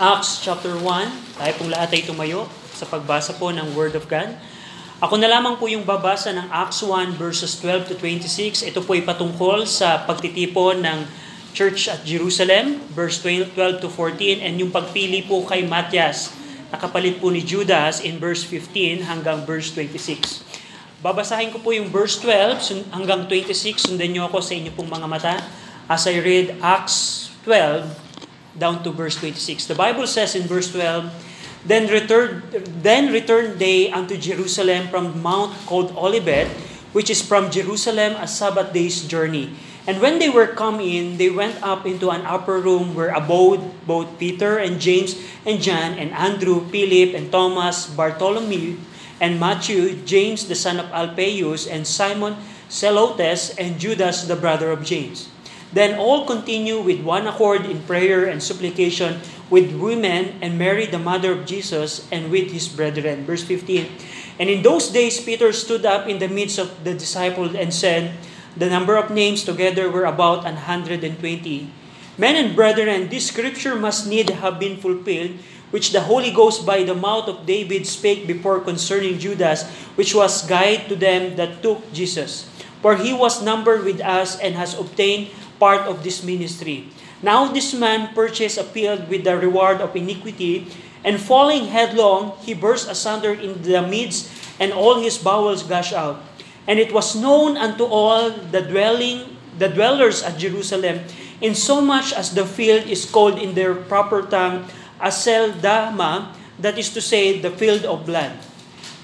Acts chapter 1, tayo pong lahat ay tumayo sa pagbasa po ng Word of God. Ako na lamang po yung babasa ng Acts 1 verses 12 to 26. Ito po ay patungkol sa pagtitipon ng Church at Jerusalem, verse 12 to 14, and yung pagpili po kay Matthias, nakapalit po ni Judas in verse 15 hanggang verse 26. Babasahin ko po yung verse 12 hanggang 26, sundan nyo ako sa inyo pong mga mata as I read Acts 12 down to verse 26. The Bible says in verse 12, Then returned they unto Jerusalem from Mount called Olivet, which is from Jerusalem a Sabbath day's journey. And when they were come in, they went up into an upper room where abode both Peter and James and John and Andrew, Philip and Thomas, Bartholomew and Matthew, James the son of Alphaeus, and Simon Zelotes, and Judas the brother of James. Then all continue with one accord in prayer and supplication with women and Mary the mother of Jesus and with his brethren. Verse 15. And in those days Peter stood up in the midst of the disciples and said, the number of names together were about 120. Men and brethren, this scripture must need have been fulfilled, which the Holy Ghost by the mouth of David spake before concerning Judas, which was guide to them that took Jesus. For he was numbered with us and has obtained part of this ministry. Now this man purchased a field with the reward of iniquity, and falling headlong, he burst asunder in the midst, and all his bowels gushed out. And it was known unto all the dwellers at Jerusalem, insomuch as the field is called in their proper tongue, Aseldahma, that is to say, the field of blood.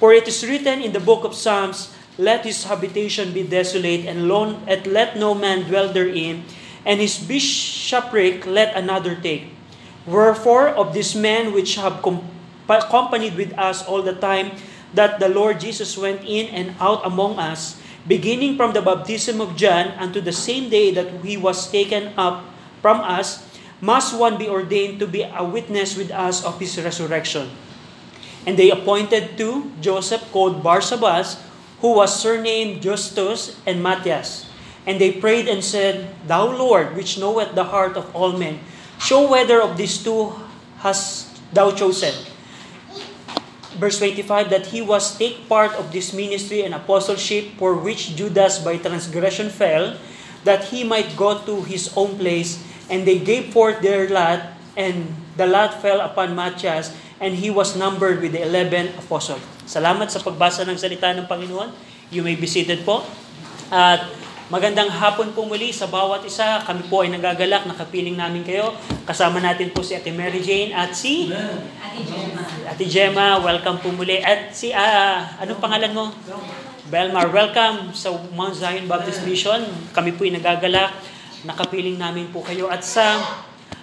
For it is written in the book of Psalms, let his habitation be desolate, and lone, and let no man dwell therein, and his bishopric let another take. Wherefore of this man which have accompanied with us all the time that the Lord Jesus went in and out among us, beginning from the baptism of John unto the same day that he was taken up from us, must one be ordained to be a witness with us of his resurrection. And they appointed to Joseph called Barsabas, who was surnamed Justus, and Matthias. And they prayed and said, Thou Lord, which knoweth the heart of all men, show whether of these two hast thou chosen. Verse 25, that he was take part of this ministry and apostleship, for which Judas by transgression fell, that he might go to his own place. And they gave forth their lot, and the lot fell upon Matthias, and he was numbered with the 11 apostles. Salamat sa pagbasa ng salita ng Panginoon. You may be seated po. At magandang hapon po muli sa bawat isa. Kami po ay nagagalak. Nakapiling namin kayo. Kasama natin po si Ate Mary Jane at si Ate Gemma. Welcome po muli. At si, anong pangalan mo? Belmar. Welcome sa Mount Zion Baptist Mission. Kami po ay nagagalak. Nakapiling namin po kayo. At sa